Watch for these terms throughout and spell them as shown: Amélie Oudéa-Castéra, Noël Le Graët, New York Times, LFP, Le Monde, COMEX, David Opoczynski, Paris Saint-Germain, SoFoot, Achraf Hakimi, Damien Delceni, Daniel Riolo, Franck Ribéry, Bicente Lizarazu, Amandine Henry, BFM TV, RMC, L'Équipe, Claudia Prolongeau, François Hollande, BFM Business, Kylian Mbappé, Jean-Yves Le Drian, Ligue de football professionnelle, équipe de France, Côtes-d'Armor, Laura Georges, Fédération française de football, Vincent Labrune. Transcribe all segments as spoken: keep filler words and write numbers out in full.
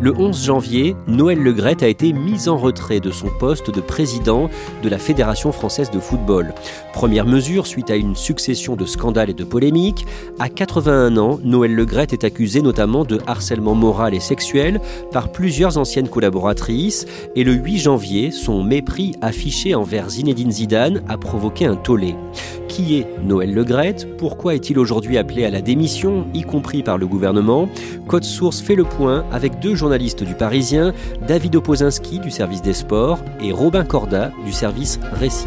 Le onze janvier, Noël Le Graët a été mis en retrait de son poste de président de la Fédération française de football. Première mesure suite à une succession de scandales et de polémiques. À quatre-vingt-un ans, Noël Le Graët est accusé notamment de harcèlement moral et sexuel par plusieurs anciennes collaboratrices. Et le huit janvier, son mépris affiché envers Zinedine Zidane a provoqué un tollé. Qui est Noël Le Graët ? Pourquoi est-il aujourd'hui appelé à la démission, y compris par le gouvernement ? Code Source fait le point avec deux journalistes du Parisien, David Opoczynski du service des sports et Robin Korda du service Récit.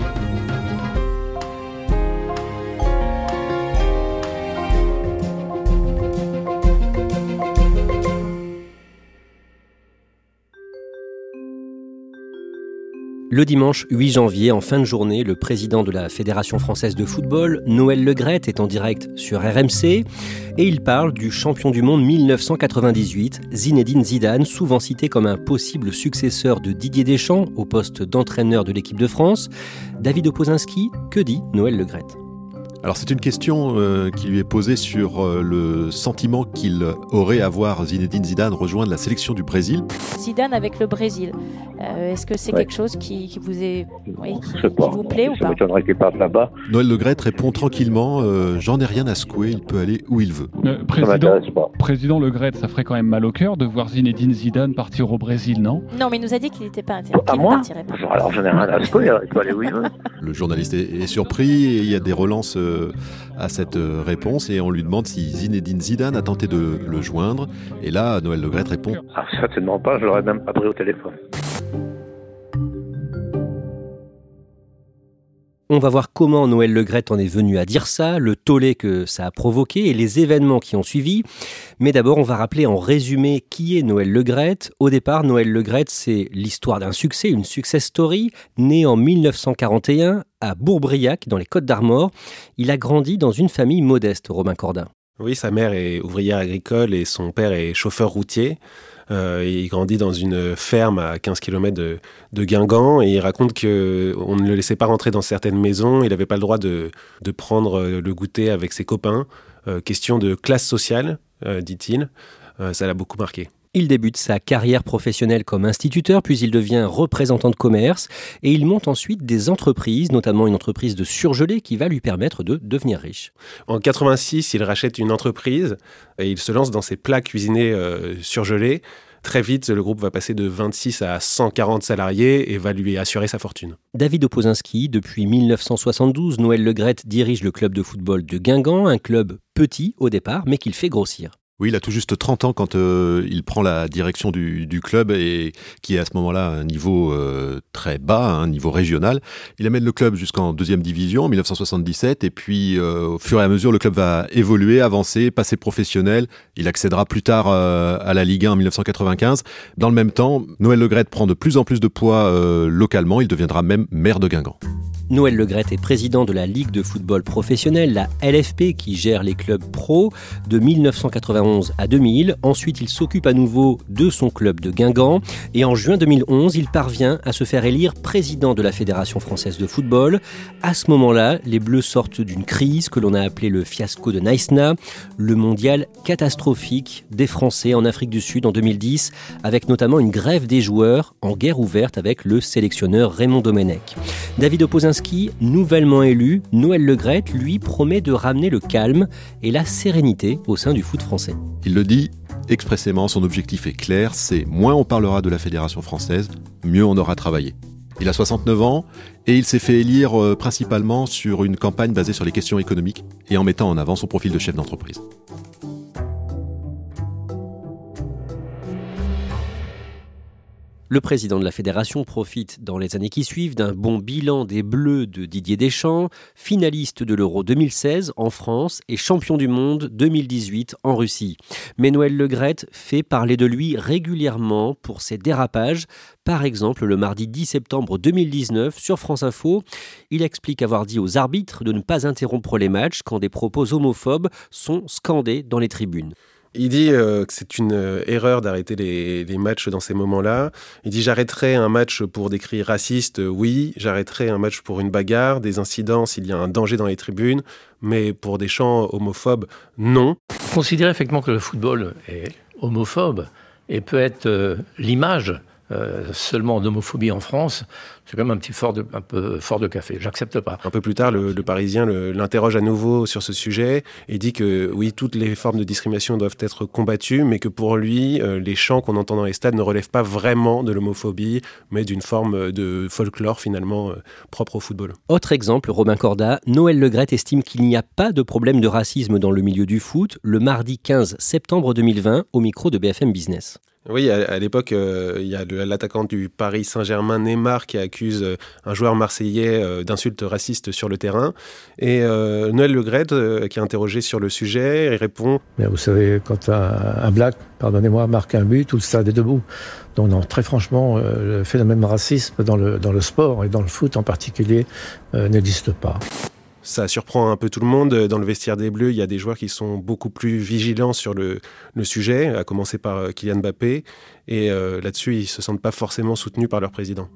Le dimanche huit janvier, en fin de journée, le président de la Fédération française de football, Noël Le Graët, est en direct sur R M C et il parle du champion du monde dix-neuf cent quatre-vingt-dix-huit, Zinedine Zidane, souvent cité comme un possible successeur de Didier Deschamps au poste d'entraîneur de l'équipe de France. David Opoczynski, que dit Noël Le Graët ? Alors c'est une question euh, qui lui est posée sur euh, le sentiment qu'il aurait à voir Zinedine Zidane rejoindre la sélection du Brésil. Zidane avec le Brésil, euh, est-ce que c'est ouais. quelque chose qui, qui vous est, oui, qui, qui vous plaît Je ou pas m'étonnerait qu'il parte là-bas. Noël Le Graët répond tranquillement, euh, j'en ai rien à secouer, il peut aller où il veut. Euh, président, président Le Graët, ça ferait quand même mal au cœur de voir Zinedine Zidane partir au Brésil, non ? Non, mais il nous a dit qu'il n'était pas intéressé. À moi ? Alors j'en ai rien à secouer, il peut aller où il veut. Le journaliste est, est surpris et il y a des relances euh, à cette réponse et on lui demande si Zinedine Zidane a tenté de le joindre et là Noël Le Graët répond ah, certainement pas, je l'aurais même pas pris au téléphone. On va voir comment Noël Le Graët en est venu à dire ça, le tollé que ça a provoqué et les événements qui ont suivi. Mais d'abord, on va rappeler en résumé qui est Noël Le Graët. Au départ, Noël Le Graët, c'est l'histoire d'un succès, une success story. Né en dix-neuf cent quarante et un à Bourbriac, dans les Côtes-d'Armor, il a grandi dans une famille modeste, Robin Korda. Oui, sa mère est ouvrière agricole et son père est chauffeur routier. Euh, il grandit dans une ferme à quinze kilomètres de, de Guingamp et il raconte qu'on ne le laissait pas rentrer dans certaines maisons, il n'avait pas le droit de, de prendre le goûter avec ses copains. Euh, question de classe sociale, euh, dit-il, euh, ça l'a beaucoup marqué. Il débute sa carrière professionnelle comme instituteur, puis il devient représentant de commerce et il monte ensuite des entreprises, notamment une entreprise de surgelés qui va lui permettre de devenir riche. En quatre-vingt-six, il rachète une entreprise et il se lance dans ses plats cuisinés euh, surgelés. Très vite, le groupe va passer de vingt-six à cent quarante salariés et va lui assurer sa fortune. David Opoczynski, depuis dix-neuf cent soixante-douze, Noël Le Graët dirige le club de football de Guingamp, un club petit au départ, mais qu'il fait grossir. Oui, il a tout juste trente ans quand euh, il prend la direction du, du club et qui est à ce moment-là un niveau euh, très bas, un hein, niveau régional. Il amène le club jusqu'en deuxième division en dix-neuf cent soixante-dix-sept et puis euh, au fur et à mesure le club va évoluer, avancer, passer professionnel. Il accédera plus tard euh, à la Ligue un en dix-neuf cent quatre-vingt-quinze. Dans le même temps, Noël Le Graët prend de plus en plus de poids euh, localement. Il deviendra même maire de Guingamp. Noël Le Graët est président de la Ligue de football professionnelle, la L F P, qui gère les clubs pro de dix-neuf cent quatre-vingt-onze à deux mille. Ensuite, il s'occupe à nouveau de son club de Guingamp. Et en juin deux mille onze, il parvient à se faire élire président de la Fédération française de football. À ce moment-là, les Bleus sortent d'une crise que l'on a appelée le fiasco de Gneisenau, le mondial catastrophique des Français en Afrique du Sud en deux mille dix, avec notamment une grève des joueurs en guerre ouverte avec le sélectionneur Raymond Domenech. David Opoczynski, nouvellement élu, Noël Le Graët lui promet de ramener le calme et la sérénité au sein du foot français. Il le dit expressément, son objectif est clair, c'est moins on parlera de la Fédération française, mieux on aura travaillé. Il a soixante-neuf ans et il s'est fait élire principalement sur une campagne basée sur les questions économiques et en mettant en avant son profil de chef d'entreprise. Le président de la fédération profite dans les années qui suivent d'un bon bilan des Bleus de Didier Deschamps, finaliste de l'Euro deux mille seize en France et champion du monde deux mille dix-huit en Russie. Mais Noël Le Graët fait parler de lui régulièrement pour ses dérapages. Par exemple, le mardi dix septembre deux mille dix-neuf, sur France Info, il explique avoir dit aux arbitres de ne pas interrompre les matchs quand des propos homophobes sont scandés dans les tribunes. Il dit euh, que c'est une euh, erreur d'arrêter les, les matchs dans ces moments-là. Il dit « J'arrêterai un match pour des cris racistes, euh, oui. J'arrêterai un match pour une bagarre, des incidents s'il y a un danger dans les tribunes. Mais pour des chants homophobes, non. » Considérer effectivement que le football est homophobe et peut être euh, l'image euh, seulement d'homophobie en France, c'est quand même un petit fort de, un peu fort de café. J'accepte pas. Un peu plus tard, le, le Parisien le, l'interroge à nouveau sur ce sujet et dit que oui, toutes les formes de discrimination doivent être combattues, mais que pour lui, euh, les chants qu'on entend dans les stades ne relèvent pas vraiment de l'homophobie, mais d'une forme de folklore finalement euh, propre au football. Autre exemple, Robin Korda, Noël Le Graët estime qu'il n'y a pas de problème de racisme dans le milieu du foot, le mardi quinze septembre deux mille vingt, au micro de B F M Business. Oui, à, à l'époque, euh, il y a le, l'attaquant du Paris Saint-Germain, Neymar, qui a accuse un joueur marseillais d'insultes racistes sur le terrain. Et euh, Noël Le Graët, euh, qui est interrogé sur le sujet, il répond... Mais vous savez, quand un, un black, pardonnez-moi, marque un but, tout le stade est debout. Donc non, très franchement, euh, le phénomène racisme dans le, dans le sport et dans le foot en particulier euh, n'existe pas. Ça surprend un peu tout le monde. Dans le vestiaire des Bleus, il y a des joueurs qui sont beaucoup plus vigilants sur le, le sujet, à commencer par Kylian Mbappé. Et euh, là-dessus, ils ne se sentent pas forcément soutenus par leur président.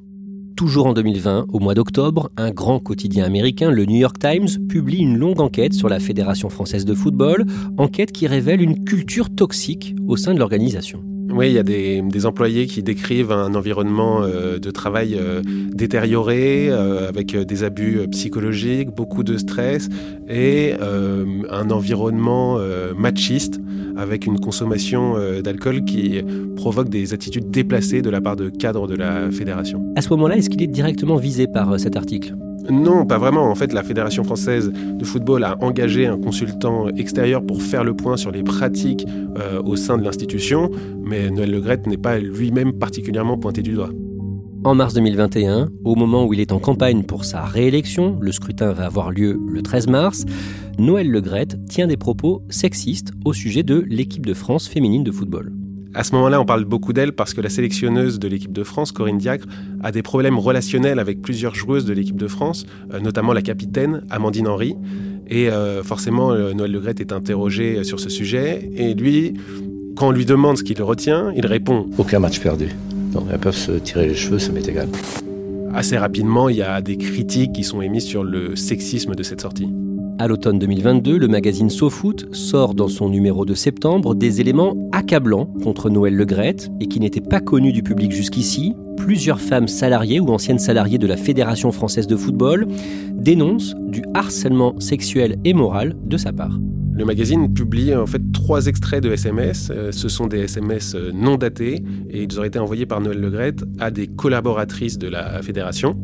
Toujours en deux mille vingt, au mois d'octobre, un grand quotidien américain, le New York Times, publie une longue enquête sur la Fédération française de football, enquête qui révèle une culture toxique au sein de l'organisation. Oui, il y a des, des employés qui décrivent un environnement euh, de travail euh, détérioré, euh, avec des abus euh, psychologiques, beaucoup de stress et euh, un environnement euh, machiste avec une consommation euh, d'alcool qui provoque des attitudes déplacées de la part de cadres de la fédération. À ce moment-là, est-ce qu'il est directement visé par euh, cet article ? Non, pas vraiment. En fait, la Fédération française de football a engagé un consultant extérieur pour faire le point sur les pratiques euh, au sein de l'institution, mais Noël Le Graët n'est pas lui-même particulièrement pointé du doigt. En mars deux mille vingt et un, au moment où il est en campagne pour sa réélection, le scrutin va avoir lieu le treize mars, Noël Le Graët tient des propos sexistes au sujet de l'équipe de France féminine de football. À ce moment-là, on parle beaucoup d'elle parce que la sélectionneuse de l'équipe de France, Corinne Diacre, a des problèmes relationnels avec plusieurs joueuses de l'équipe de France, notamment la capitaine, Amandine Henry. Et euh, forcément, Noël Le Graët est interrogé sur ce sujet. Et lui, quand on lui demande ce qu'il retient, il répond « Aucun match perdu. Non, elles peuvent se tirer les cheveux, ça m'est égal. » Assez rapidement, il y a des critiques qui sont émises sur le sexisme de cette sortie. À l'automne deux mille vingt-deux, le magazine SoFoot sort dans son numéro de septembre des éléments accablants contre Noël Le Graët et qui n'étaient pas connus du public jusqu'ici. Plusieurs femmes salariées ou anciennes salariées de la Fédération française de football dénoncent du harcèlement sexuel et moral de sa part. Le magazine publie en fait trois extraits de S M S. Ce sont des S M S non datés et ils auraient été envoyés par Noël Le Graët à des collaboratrices de la Fédération.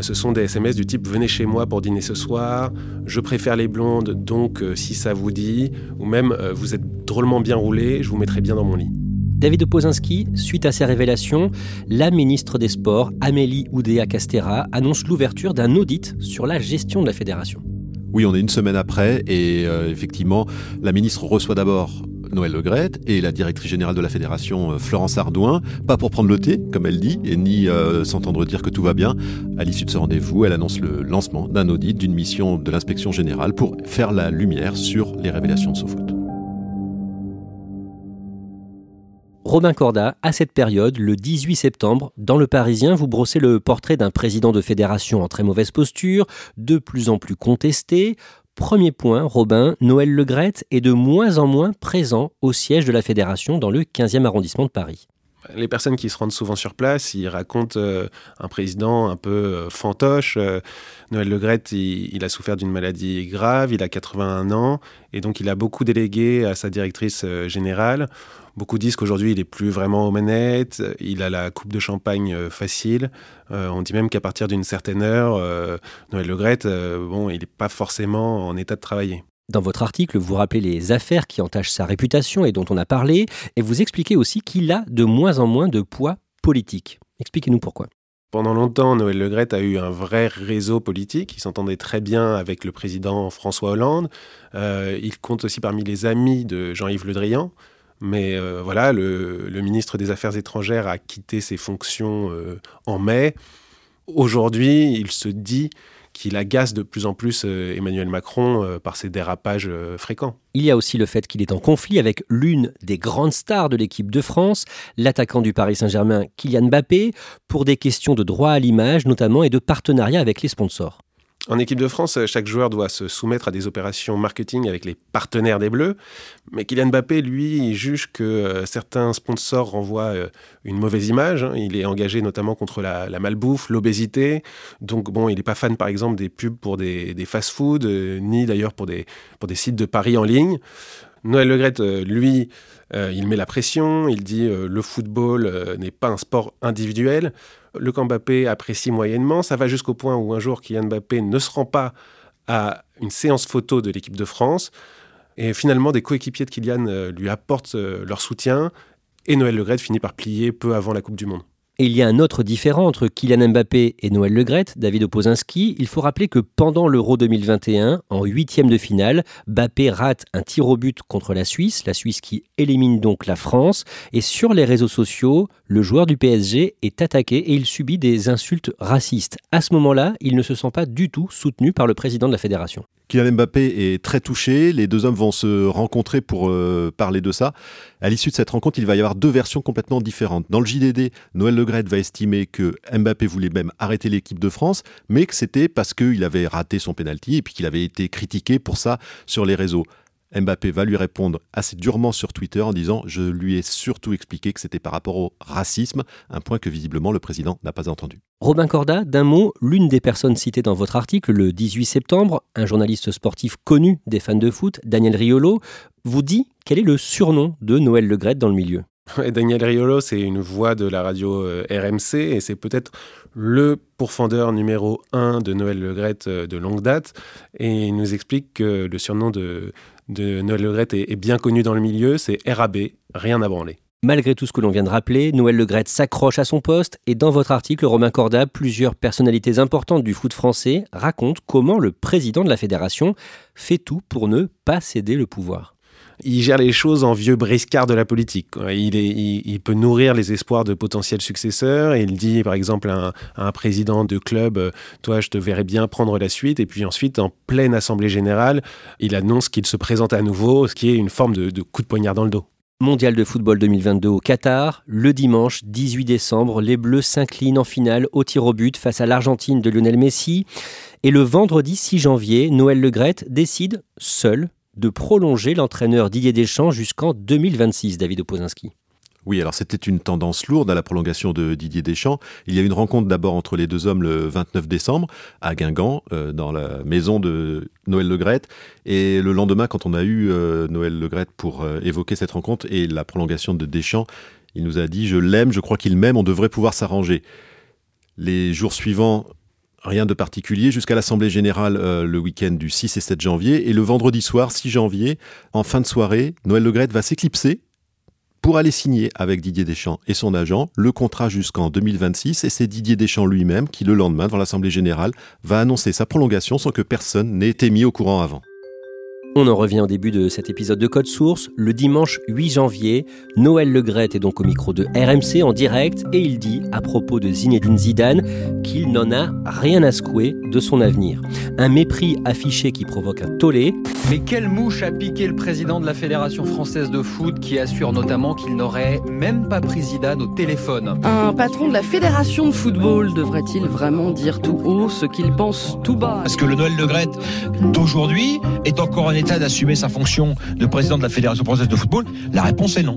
Ce sont des S M S du type « Venez chez moi pour dîner ce soir »,« Je préfère les blondes, donc euh, si ça vous dit », ou même euh, « Vous êtes drôlement bien roulé, je vous mettrai bien dans mon lit ». David Opoczynski, suite à ces révélations, la ministre des Sports, Amélie Oudéa-Castéra, annonce l'ouverture d'un audit sur la gestion de la fédération. Oui, on est une semaine après et euh, effectivement, la ministre reçoit d'abord Noël Le Graët et la directrice générale de la fédération, Florence Ardouin, pas pour prendre le thé, comme elle dit, et ni euh, s'entendre dire que tout va bien. À l'issue de ce rendez-vous, elle annonce le lancement d'un audit d'une mission de l'inspection générale pour faire la lumière sur les révélations de SoFoot. Robin Korda, à cette période, le dix-huit septembre, dans Le Parisien, vous brossez le portrait d'un président de fédération en très mauvaise posture, de plus en plus contesté. Premier point, Robin, Noël Le Graët est de moins en moins présent au siège de la Fédération dans le quinzième arrondissement de Paris. Les personnes qui se rendent souvent sur place, ils racontent euh, un président un peu euh, fantoche. Euh, Noël Le Graët, il, il a souffert d'une maladie grave, il a quatre-vingt-un ans, et donc il a beaucoup délégué à sa directrice euh, générale. Beaucoup disent qu'aujourd'hui, il n'est plus vraiment aux manettes, il a la coupe de champagne euh, facile. Euh, on dit même qu'à partir d'une certaine heure, euh, Noël Le Graët, euh, bon, il n'est pas forcément en état de travailler. Dans votre article, vous rappelez les affaires qui entachent sa réputation et dont on a parlé, et vous expliquez aussi qu'il a de moins en moins de poids politique. Expliquez-nous pourquoi. Pendant longtemps, Noël Le Graët a eu un vrai réseau politique. Il s'entendait très bien avec le président François Hollande. Euh, il compte aussi parmi les amis de Jean-Yves Le Drian. Mais euh, voilà, le, le ministre des Affaires étrangères a quitté ses fonctions euh, en mai. Aujourd'hui, il se dit qu'il agace de plus en plus euh, Emmanuel Macron euh, par ses dérapages euh, fréquents. Il y a aussi le fait qu'il est en conflit avec l'une des grandes stars de l'équipe de France, l'attaquant du Paris Saint-Germain, Kylian Mbappé, pour des questions de droit à l'image notamment et de partenariat avec les sponsors. En équipe de France, chaque joueur doit se soumettre à des opérations marketing avec les partenaires des Bleus. Mais Kylian Mbappé, lui, juge que certains sponsors renvoient une mauvaise image. Il est engagé notamment contre la, la malbouffe, l'obésité. Donc bon, il n'est pas fan par exemple des pubs pour des, des fast-food, euh, ni d'ailleurs pour des, pour des sites de paris en ligne. Noël Le Graët, lui, euh, il met la pression. Il dit euh, le football euh, n'est pas un sport individuel. Le camp Mbappé apprécie moyennement. Ça va jusqu'au point où un jour, Kylian Mbappé ne se rend pas à une séance photo de l'équipe de France. Et finalement, des coéquipiers de Kylian lui apportent leur soutien. Et Noël Le Graët finit par plier peu avant la Coupe du Monde. Et il y a un autre différent entre Kylian Mbappé et Noël Le Graët, David Opoczynski. Il faut rappeler que pendant l'Euro deux mille vingt et un, en huitième de finale, Mbappé rate un tir au but contre la Suisse, la Suisse qui élimine donc la France. Et sur les réseaux sociaux, le joueur du P S G est attaqué et il subit des insultes racistes. À ce moment-là, il ne se sent pas du tout soutenu par le président de la fédération. Kylian Mbappé est très touché. Les deux hommes vont se rencontrer pour euh, parler de ça. À l'issue de cette rencontre, il va y avoir deux versions complètement différentes. Dans le J D D, Noël Le Graët va estimer que Mbappé voulait même arrêter l'équipe de France, mais que c'était parce qu'il avait raté son pénalty et puis qu'il avait été critiqué pour ça sur les réseaux. Mbappé va lui répondre assez durement sur Twitter en disant « Je lui ai surtout expliqué que c'était par rapport au racisme », un point que visiblement le président n'a pas entendu. Robin Korda, d'un mot, l'une des personnes citées dans votre article, le dix-huit septembre, un journaliste sportif connu des fans de foot, Daniel Riolo, vous dit quel est le surnom de Noël Le Graët dans le milieu. Ouais, Daniel Riolo, c'est une voix de la radio euh, R M C et c'est peut-être le pourfendeur numéro un de Noël Le Graët euh, de longue date. Et il nous explique que le surnom de, de Noël Le Graët est, est bien connu dans le milieu, c'est R A B, rien à branler. Malgré tout ce que l'on vient de rappeler, Noël Le Graët s'accroche à son poste et dans votre article, Romain Korda, plusieurs personnalités importantes du foot français racontent comment le président de la fédération fait tout pour ne pas céder le pouvoir. Il gère les choses en vieux briscard de la politique. Il, est, il, il peut nourrir les espoirs de potentiels successeurs. Et il dit, par exemple, à un, à un président de club « Toi, je te verrais bien prendre la suite ». Et puis ensuite, en pleine assemblée générale, il annonce qu'il se présente à nouveau, ce qui est une forme de, de coup de poignard dans le dos. Mondial de football deux mille vingt-deux au Qatar, le dimanche dix-huit décembre, les Bleus s'inclinent en finale au tir au but face à l'Argentine de Lionel Messi. Et le vendredi six janvier, Noël Le Graët décide, seul, de prolonger l'entraîneur Didier Deschamps jusqu'en deux mille vingt-six, David Opoczynski. Oui, alors c'était une tendance lourde à la prolongation de Didier Deschamps. Il y a eu une rencontre d'abord entre les deux hommes le vingt-neuf décembre à Guingamp, euh, dans la maison de Noël Le Graët. Et le lendemain, quand on a eu euh, Noël Le Graët pour euh, évoquer cette rencontre et la prolongation de Deschamps, il nous a dit « Je l'aime, je crois qu'il m'aime, on devrait pouvoir s'arranger ». Les jours suivants, rien de particulier, jusqu'à l'Assemblée Générale euh, le week-end du six et sept janvier. Et le vendredi soir, six janvier, en fin de soirée, Noël Le Graët va s'éclipser pour aller signer avec Didier Deschamps et son agent le contrat jusqu'en deux mille vingt-six. Et c'est Didier Deschamps lui-même qui, le lendemain, devant l'Assemblée Générale, va annoncer sa prolongation sans que personne n'ait été mis au courant avant. On en revient au début de cet épisode de Code Source. Le dimanche huit janvier, Noël Le Graët est donc au micro de R M C en direct et il dit, à propos de Zinedine Zidane, qu'il n'en a rien à secouer de son avenir. Un mépris affiché qui provoque un tollé. Mais quelle mouche a piqué le président de la Fédération française de foot qui assure notamment qu'il n'aurait même pas pris Zidane au téléphone. Un patron de la Fédération de football devrait-il vraiment dire tout haut ce qu'il pense tout bas? Parce que le Noël Le Graët d'aujourd'hui est encore en état d'assumer sa fonction de président de la Fédération française de football? La réponse est non.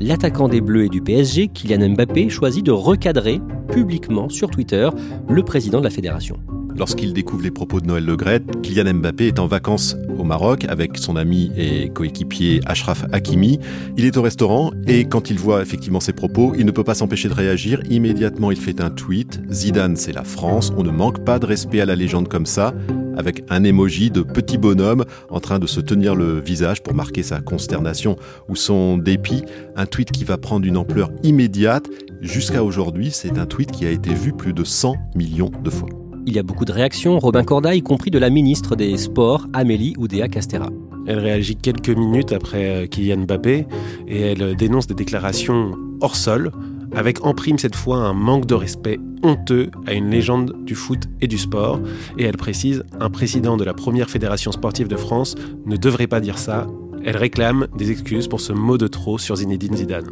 L'attaquant des Bleus et du P S G, Kylian Mbappé, choisit de recadrer publiquement sur Twitter le président de la Fédération. Lorsqu'il découvre les propos de Noël Le Graët, Kylian Mbappé est en vacances au Maroc avec son ami et coéquipier Achraf Hakimi. Il est au restaurant et quand il voit effectivement ses propos, il ne peut pas s'empêcher de réagir. Immédiatement, il fait un tweet. Zidane, c'est la France. On ne manque pas de respect à la légende comme ça. avec un émoji de petit bonhomme en train de se tenir le visage pour marquer sa consternation ou son dépit. Un tweet qui va prendre une ampleur immédiate. Jusqu'à aujourd'hui, c'est un tweet qui a été vu plus de cent millions de fois. Il y a beaucoup de réactions, Robin Korda, y compris de la ministre des Sports, Amélie Oudéa-Castéra. Elle réagit quelques minutes après Kylian Mbappé et elle dénonce des déclarations hors sol, avec en prime cette fois un manque de respect honteux à une légende du foot et du sport. Et elle précise, un président de la première fédération sportive de France ne devrait pas dire ça. Elle réclame des excuses pour ce mot de trop sur Zinedine Zidane.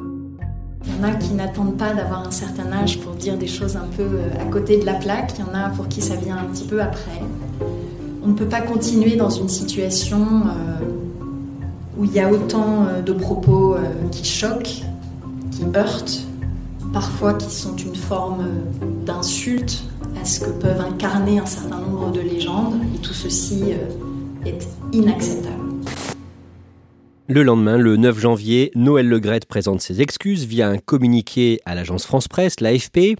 Il y en a qui n'attendent pas d'avoir un certain âge pour dire des choses un peu à côté de la plaque. Il y en a pour qui ça vient un petit peu après. On ne peut pas continuer dans une situation où il y a autant de propos qui choquent, qui heurtent, parfois qui sont une forme d'insulte à ce que peuvent incarner un certain nombre de légendes. Et tout ceci est inacceptable. Le lendemain, le neuf janvier, Noël Le Graët présente ses excuses via un communiqué à l'agence France-Presse, l'A F P.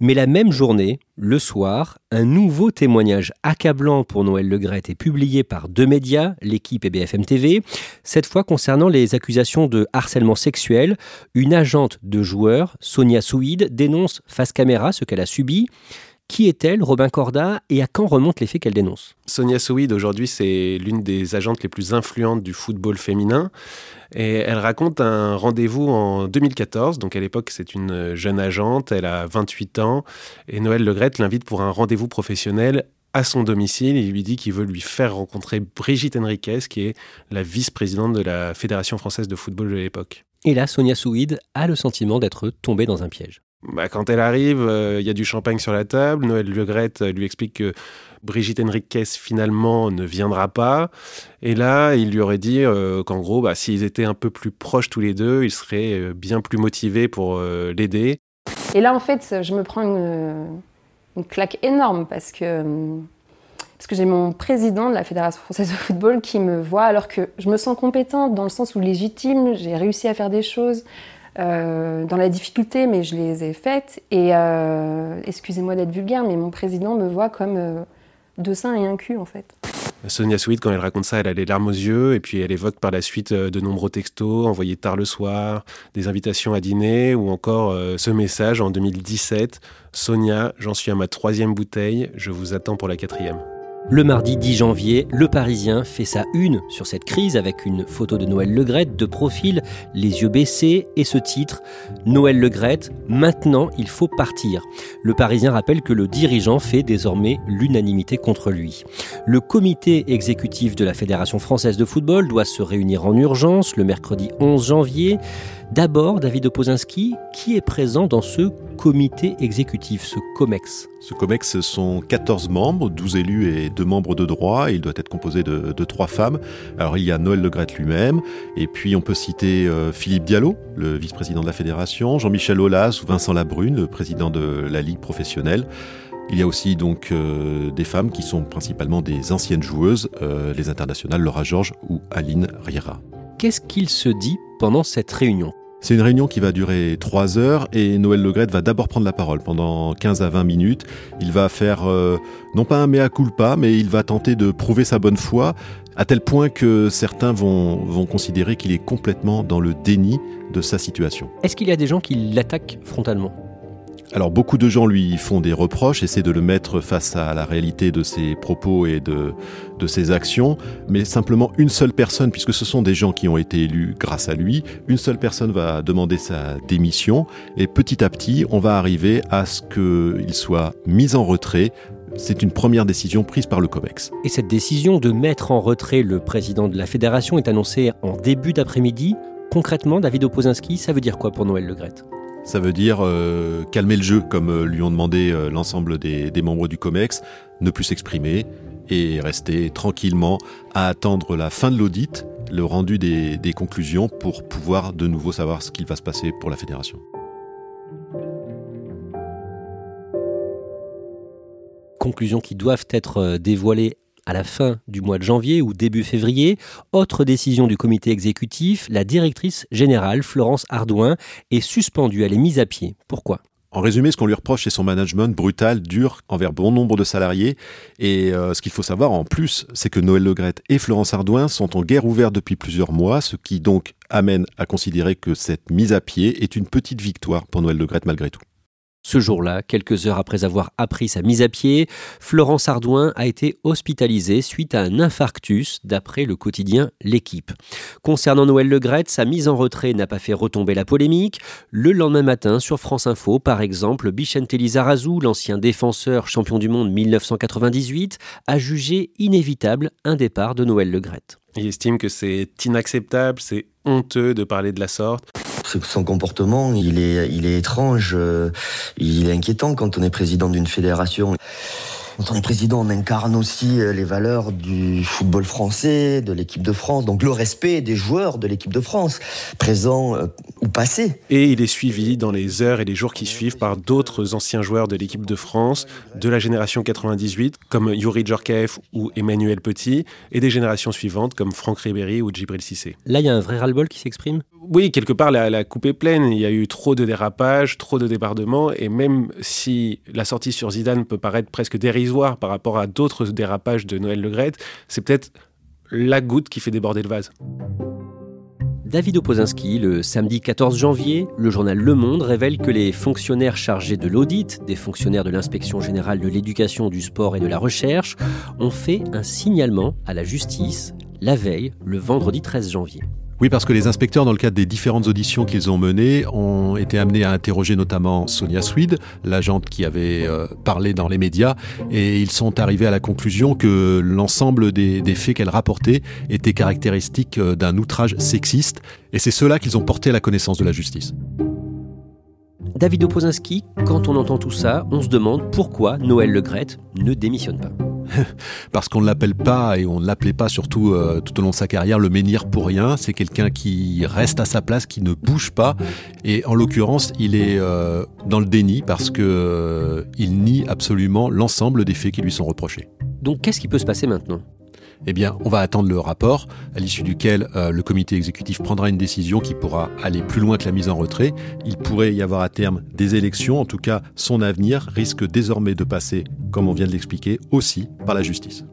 Mais la même journée, le soir, un nouveau témoignage accablant pour Noël Le Graët est publié par deux médias, L'Équipe et B F M T V. Cette fois concernant les accusations de harcèlement sexuel, une agente de joueur, Sonia Souïd, dénonce face caméra ce qu'elle a subi. Qui est-elle, Robin Korda, et à quand remontent les faits qu'elle dénonce ? Sonia Souïd, aujourd'hui, c'est l'une des agentes les plus influentes du football féminin. Et elle raconte un rendez-vous en deux mille quatorze. Donc à l'époque, c'est une jeune agente, elle a vingt-huit ans. Et Noël Le Graët l'invite pour un rendez-vous professionnel à son domicile. Il lui dit qu'il veut lui faire rencontrer Brigitte Henriques, qui est la vice-présidente de la Fédération française de football de l'époque. Et là, Sonia Souïd a le sentiment d'être tombée dans un piège. Bah, quand elle arrive, il euh, y a du champagne sur la table. Noël Le Graët lui explique que Brigitte Henriques, finalement, ne viendra pas. Et là, il lui aurait dit euh, qu'en gros, bah, s'ils étaient un peu plus proches tous les deux, ils seraient euh, bien plus motivés pour euh, l'aider. Et là, en fait, je me prends une, une claque énorme parce que, parce que j'ai mon président de la Fédération française de football qui me voit alors que je me sens compétente dans le sens où légitime, j'ai réussi à faire des choses. Euh, dans la difficulté, mais je les ai faites. Et euh, excusez-moi d'être vulgaire, mais mon président me voit comme euh, deux seins et un cul, en fait. Sonia Souïd, quand elle raconte ça, elle a les larmes aux yeux. Et puis elle évoque par la suite de nombreux textos envoyés tard le soir, des invitations à dîner, ou encore euh, ce message en deux mille dix-sept. « Sonia, j'en suis à ma troisième bouteille. Je vous attends pour la quatrième. » Le mardi dix janvier, le Parisien fait sa une sur cette crise avec une photo de Noël Le Graët de profil, les yeux baissés et ce titre « Noël Le Graët, maintenant il faut partir ». Le Parisien rappelle que le dirigeant fait désormais l'unanimité contre lui. Le comité exécutif de la Fédération française de football doit se réunir en urgence le mercredi onze janvier. D'abord, David Opoczynski, qui est présent dans ce comité exécutif, ce COMEX. Ce COMEX sont quatorze membres, douze élus et deux membres de droit. Il doit être composé de, de trois femmes. Alors, il y a Noël Le Graët lui-même. Et puis, on peut citer euh, Philippe Diallo, le vice-président de la Fédération, Jean-Michel Aulas ou Vincent Labrune, le président de la Ligue professionnelle. Il y a aussi donc euh, des femmes qui sont principalement des anciennes joueuses, euh, les internationales Laura Georges ou Aline Riera. Qu'est-ce qu'il se dit pendant cette réunion ? C'est une réunion qui va durer trois heures et Noël Le Graët va d'abord prendre la parole pendant quinze à vingt minutes. Il va faire, euh, non pas un mea culpa, mais il va tenter de prouver sa bonne foi, à tel point que certains vont, vont considérer qu'il est complètement dans le déni de sa situation. Est-ce qu'il y a des gens qui l'attaquent frontalement ? Alors beaucoup de gens lui font des reproches, essaient de le mettre face à la réalité de ses propos et de, de ses actions, mais simplement une seule personne, puisque ce sont des gens qui ont été élus grâce à lui, une seule personne va demander sa démission et petit à petit, on va arriver à ce qu'il soit mis en retrait. C'est une première décision prise par le COMEX. Et cette décision de mettre en retrait le président de la Fédération est annoncée en début d'après-midi. Concrètement, David Opoczynski, ça veut dire quoi pour Noël Le Graët ? Ça veut dire euh, calmer le jeu, comme lui ont demandé euh, l'ensemble des, des membres du COMEX, ne plus s'exprimer et rester tranquillement à attendre la fin de l'audit, le rendu des, des conclusions pour pouvoir de nouveau savoir ce qu'il va se passer pour la fédération. Conclusions qui doivent être dévoilées à la fin du mois de janvier ou début février. Autre décision du comité exécutif, la directrice générale Florence Ardouin est suspendue, elle est mise à pied. Pourquoi ? En résumé, ce qu'on lui reproche, c'est son management brutal, dur, envers bon nombre de salariés. Et euh, ce qu'il faut savoir en plus, c'est que Noël Le Graët et Florence Ardouin sont en guerre ouverte depuis plusieurs mois, ce qui donc amène à considérer que cette mise à pied est une petite victoire pour Noël Le Graët malgré tout. Ce jour-là, quelques heures après avoir appris sa mise à pied, Florence Ardouin a été hospitalisée suite à un infarctus, d'après le quotidien L'Équipe. Concernant Noël Le Graët, sa mise en retrait n'a pas fait retomber la polémique. Le lendemain matin, sur France Info, par exemple, Bicente Lizarazu, l'ancien défenseur champion du monde dix-neuf cent quatre-vingt-dix-huit, a jugé inévitable un départ de Noël Le Graët. Il estime que c'est inacceptable, c'est honteux de parler de la sorte. Son comportement, il est, il est étrange, euh, il est inquiétant quand on est président d'une fédération. Quand on est président, on incarne aussi les valeurs du football français, de l'équipe de France, donc le respect des joueurs de l'équipe de France, présents euh, ou passés. Et il est suivi dans les heures et les jours qui suivent par d'autres anciens joueurs de l'équipe de France, de la génération quatre-vingt-dix-huit, comme Youri Djorkaeff ou Emmanuel Petit, et des générations suivantes, comme Franck Ribéry ou Djibril Cissé. Là, il y a un vrai ras-le-bol qui s'exprime ? Oui, quelque part, la, la coupe est pleine. Il y a eu trop de dérapages, trop de débordements, et même si la sortie sur Zidane peut paraître presque dérisoire, par rapport à d'autres dérapages de Noël Le Graët, c'est peut-être la goutte qui fait déborder le vase. David Opoczynski, le samedi quatorze janvier, le journal Le Monde révèle que les fonctionnaires chargés de l'audit, des fonctionnaires de l'Inspection générale de l'éducation, du sport et de la recherche, ont fait un signalement à la justice la veille, le vendredi treize janvier. Oui, parce que les inspecteurs, dans le cadre des différentes auditions qu'ils ont menées, ont été amenés à interroger notamment Sonia Souïd, l'agente qui avait euh, parlé dans les médias, et ils sont arrivés à la conclusion que l'ensemble des, des faits qu'elle rapportait étaient caractéristiques d'un outrage sexiste, et c'est cela qu'ils ont porté à la connaissance de la justice. David Opoczynski, quand on entend tout ça, on se demande pourquoi Noël Le Graët ne démissionne pas. Parce qu'on ne l'appelle pas, et on ne l'appelait pas surtout euh, tout au long de sa carrière, le menhir pour rien. C'est quelqu'un qui reste à sa place, qui ne bouge pas. Et en l'occurrence, il est euh, dans le déni parce qu'il euh, nie absolument l'ensemble des faits qui lui sont reprochés. Donc qu'est-ce qui peut se passer maintenant ? Eh bien, on va attendre le rapport, à l'issue duquel euh, le comité exécutif prendra une décision qui pourra aller plus loin que la mise en retrait. Il pourrait y avoir à terme des élections. En tout cas, son avenir risque désormais de passer, comme on vient de l'expliquer, aussi par la justice.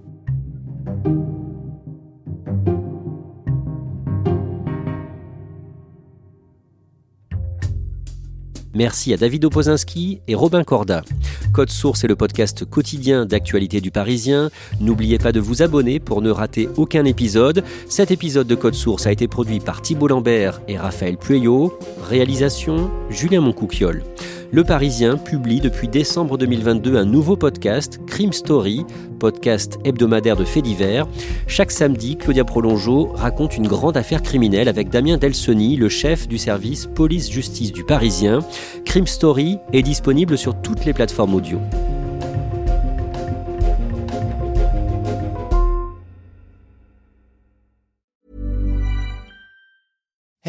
Merci à David Opoczynski et Robin Korda. Code Source est le podcast quotidien d'actualité du Parisien. N'oubliez pas de vous abonner pour ne rater aucun épisode. Cet épisode de Code Source a été produit par Thibault Lambert et Raphaël Pueyo. Réalisation, Julien Moncouquiol. Le Parisien publie depuis décembre deux mille vingt-deux un nouveau podcast, Crime Story, podcast hebdomadaire de faits divers. Chaque samedi, Claudia Prolongeau raconte une grande affaire criminelle avec Damien Delceni, le chef du service police-justice du Parisien. Crime Story est disponible sur toutes les plateformes audio.